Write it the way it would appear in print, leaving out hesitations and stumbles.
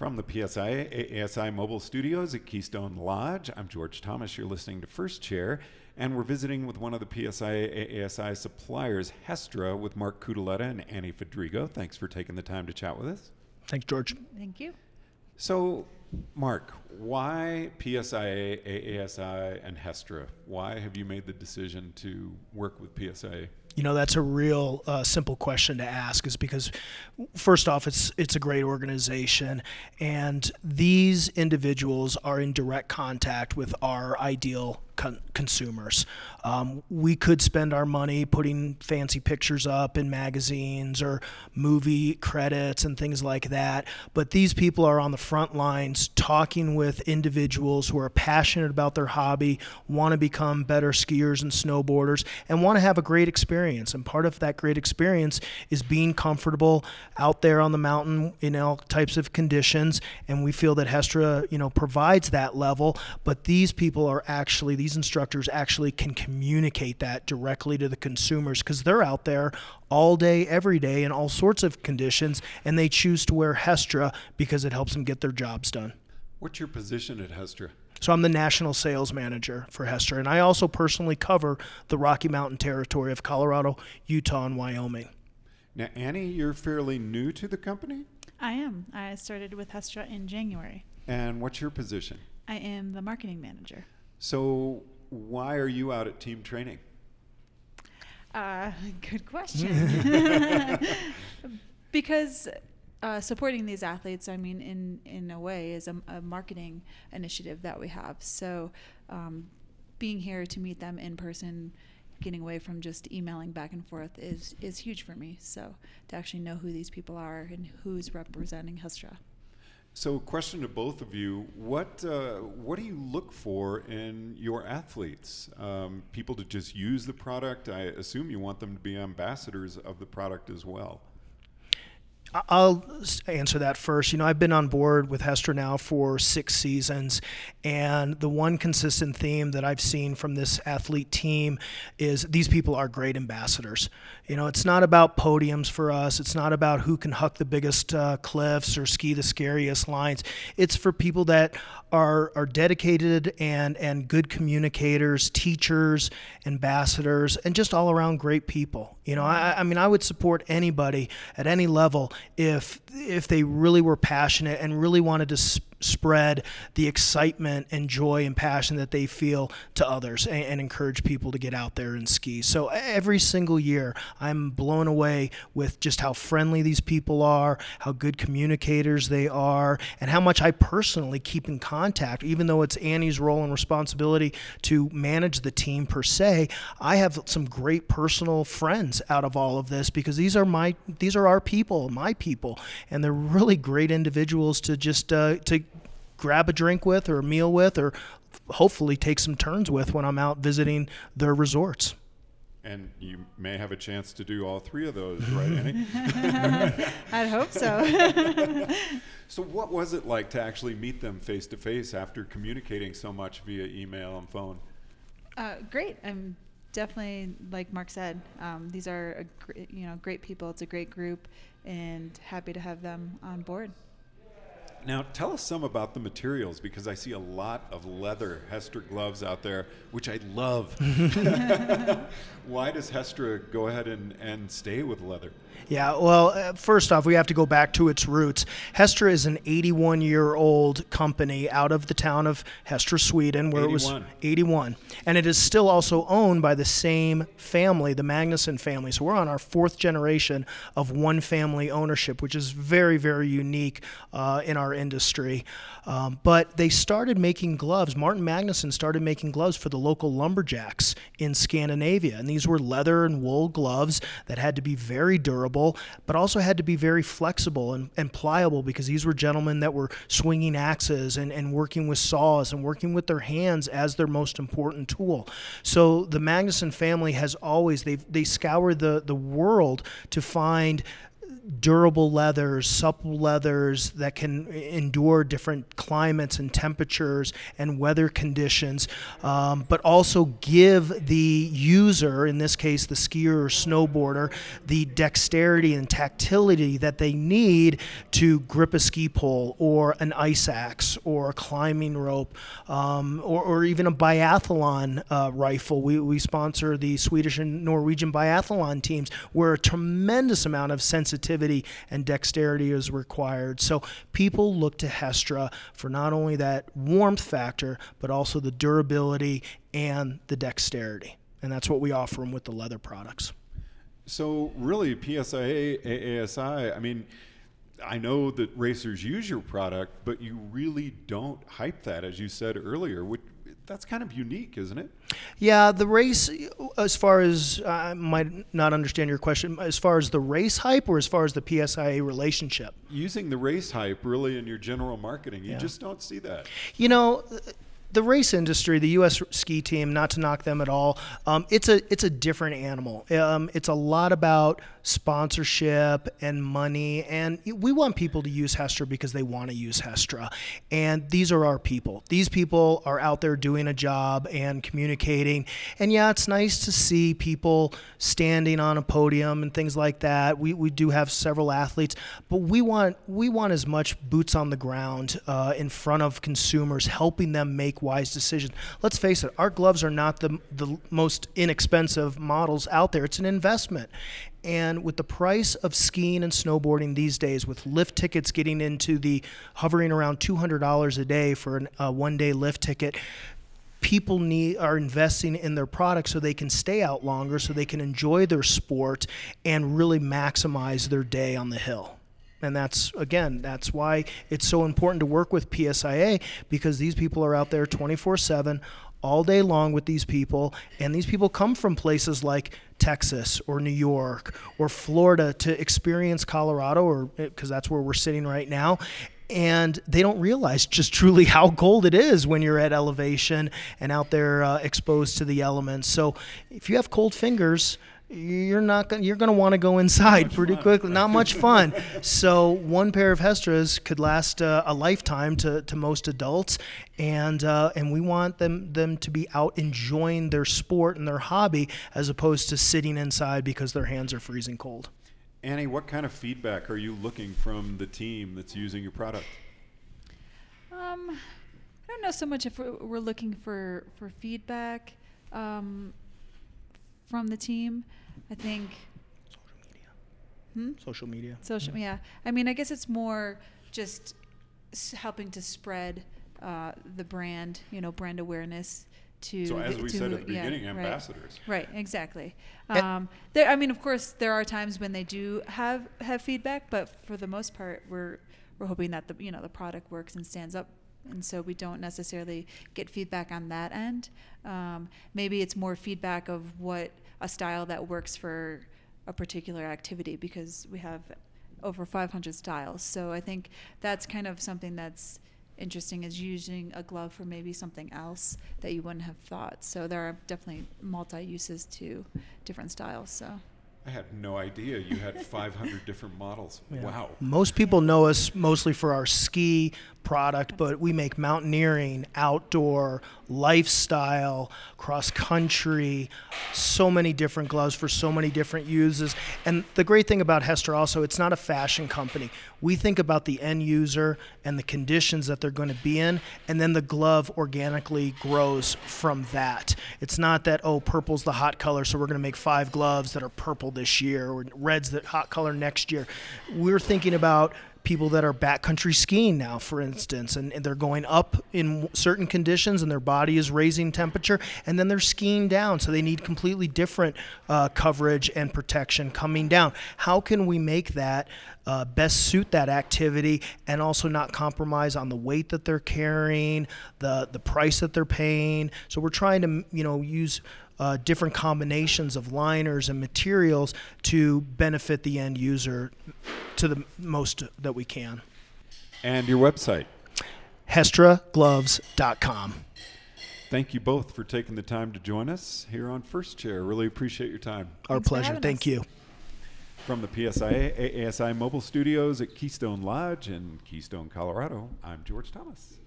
From the PSIA-AASI Mobile Studios at Keystone Lodge, I'm George Thomas. You're listening to First Chair, and we're visiting with one of the PSIA-AASI suppliers, Hestra, with Mark Cotaletta and Annie Fadrigo. Thanks for taking the time to chat with us. Thanks, George. Thank you. So, Mark, why PSIA-AASI and Hestra? Why have you made the decision to work with PSIA? You know, that's a real simple question to ask, is because, first off, it's a great organization, and these individuals are in direct contact with our ideal consumers. We could spend our money putting fancy pictures up in magazines or movie credits and things like that, but these people are on the front lines talking with individuals who are passionate about their hobby, want to become better skiers and snowboarders, and want to have a great experience. And part of that great experience is being comfortable out there on the mountain in all types of conditions, and we feel that Hestra, you know, provides that level, but these people are actually, these instructors actually can communicate that directly to the consumers, because they're out there all day, every day, in all sorts of conditions, and they choose to wear Hestra because it helps them get their jobs done. What's your position at Hestra? So I'm the national sales manager for Hestra, and I also personally cover the Rocky Mountain territory of Colorado, Utah, and Wyoming. Now, Annie, you're fairly new to the company? I am. I started with Hestra in January. And what's your position? I am the marketing manager. So why are you out at team training? Good question. Because supporting these athletes, I mean, in a way, is a marketing initiative that we have. So being here to meet them in person, getting away from just emailing back and forth is huge for me. So to actually know who these people are and who's representing Hestra. So, question to both of you: what do you look for in your athletes? People to just use the product. I assume you want them to be ambassadors of the product as well. I'll answer that first. You know, I've been on board with Hestra now for 6 seasons, and the one consistent theme that I've seen from this athlete team is these people are great ambassadors. You know, it's not about podiums for us. It's not about who can huck the biggest cliffs or ski the scariest lines. It's for people that are dedicated and good communicators, teachers, ambassadors, and just all around great people. You know, I mean, I would support anybody at any level if they really were passionate and really wanted to spread the excitement and joy and passion that they feel to others, and encourage people to get out there and ski. So every single year, I'm blown away with just how friendly these people are, how good communicators they are, and how much I personally keep in contact. Even though it's Annie's role and responsibility to manage the team per se, I have some great personal friends out of all of this, because these are our people, and they're really great individuals to just to grab a drink with or a meal with, or hopefully take some turns with when I'm out visiting their resorts. And you may have a chance to do all three of those, right, Annie? I'd hope so. So what was it like to actually meet them face to face after communicating so much via email and phone? Great. I'm definitely, like Mark said, these are great people. It's a great group, and happy to have them on board. Now, tell us some about the materials, because I see a lot of leather Hestra gloves out there, which I love. Why does Hestra go ahead and stay with leather? Yeah, well, first off, we have to go back to its roots. Hestra is an 81-year-old company out of the town of Hestra, Sweden, where 81. It was 81. And it is still also owned by the same family, the Magnuson family. So we're on our 4th generation of one family ownership, which is very, very unique in our industry. But they started making gloves. Martin Magnuson started making gloves for the local lumberjacks in Scandinavia. And these were leather and wool gloves that had to be very durable, but also had to be very flexible and pliable, because these were gentlemen that were swinging axes and working with saws and working with their hands as their most important tool. So the Magnuson family has always, they scoured the world to find durable leathers, supple leathers that can endure different climates and temperatures and weather conditions, but also give the user, in this case the skier or snowboarder, the dexterity and tactility that they need to grip a ski pole or an ice axe or a climbing rope, or even a biathlon rifle. We sponsor the Swedish and Norwegian biathlon teams, where a tremendous amount of sensitivity and dexterity is required. So people look to Hestra for not only that warmth factor, but also the durability and the dexterity. And that's what we offer them with the leather products. So really, PSIA-AASI, I mean, I know that racers use your product, but you really don't hype that, as you said earlier. That's kind of unique, isn't it? Yeah, the race, as far as, I might not understand your question, as far as the race hype or as far as the PSIA relationship? Using the race hype really in your general marketing, you just don't see that. You know, the race industry, the U.S. ski team, not to knock them at all, it's a different animal. It's a lot about sponsorship and money, and we want people to use Hestra because they want to use Hestra. And these are our people. These people are out there doing a job and communicating. And yeah, it's nice to see people standing on a podium and things like that. We do have several athletes, but we want as much boots on the ground in front of consumers, helping them make wise decisions. Let's face it, our gloves are not the most inexpensive models out there. It's an investment. And with the price of skiing and snowboarding these days, with lift tickets getting into the hovering around $200 a day for a one-day lift ticket, people are investing in their products so they can stay out longer, so they can enjoy their sport and really maximize their day on the hill. And that's why it's so important to work with PSIA, because these people are out there 24/7, all day long with these people. And these people come from places like Texas or New York or Florida to experience Colorado, or because that's where we're sitting right now. And they don't realize just truly how cold it is when you're at elevation and out there exposed to the elements. So if you have cold fingers, you're going to want to go inside pretty quickly. Not much fun. So one pair of Hestras could last a lifetime to most adults, and we want them to be out enjoying their sport and their hobby, as opposed to sitting inside because their hands are freezing cold. Annie, what kind of feedback are you looking from the team that's using your product? I don't know so much if we're looking for feedback from the team. I think social media. I mean, I guess it's more just helping to spread the brand, brand awareness to. So as we said at the beginning, ambassadors. Right, exactly. I mean, of course, there are times when they do have feedback, but for the most part, we're hoping that the product works and stands up. And so we don't necessarily get feedback on that end. Maybe it's more feedback of what a style that works for a particular activity, because we have over 500 styles. So I think that's kind of something that's interesting, is using a glove for maybe something else that you wouldn't have thought. So there are definitely multi-uses to different styles. So. I had no idea you had 500 different models. Yeah. Wow. Most people know us mostly for our ski product, but we make mountaineering, outdoor, lifestyle, cross country, so many different gloves for so many different uses. And the great thing about Hestra also, it's not a fashion company. We think about the end user and the conditions that they're going to be in, and then the glove organically grows from that. It's not that, purple's the hot color, so we're going to make 5 gloves that are purple this year, or red's the hot color next year. We're thinking about people that are backcountry skiing now, for instance, and they're going up in certain conditions and their body is raising temperature, and then they're skiing down, so they need completely different coverage and protection coming down. How can we make that best suit that activity and also not compromise on the weight that they're carrying, the price that they're paying? So we're trying to use different combinations of liners and materials to benefit the end user to the most that we can. And your website? HestraGloves.com. Thank you both for taking the time to join us here on First Chair. Really appreciate your time. Our pleasure. Thank you. From the PSIA-AASI mobile studios at Keystone Lodge in Keystone, Colorado, I'm George Thomas.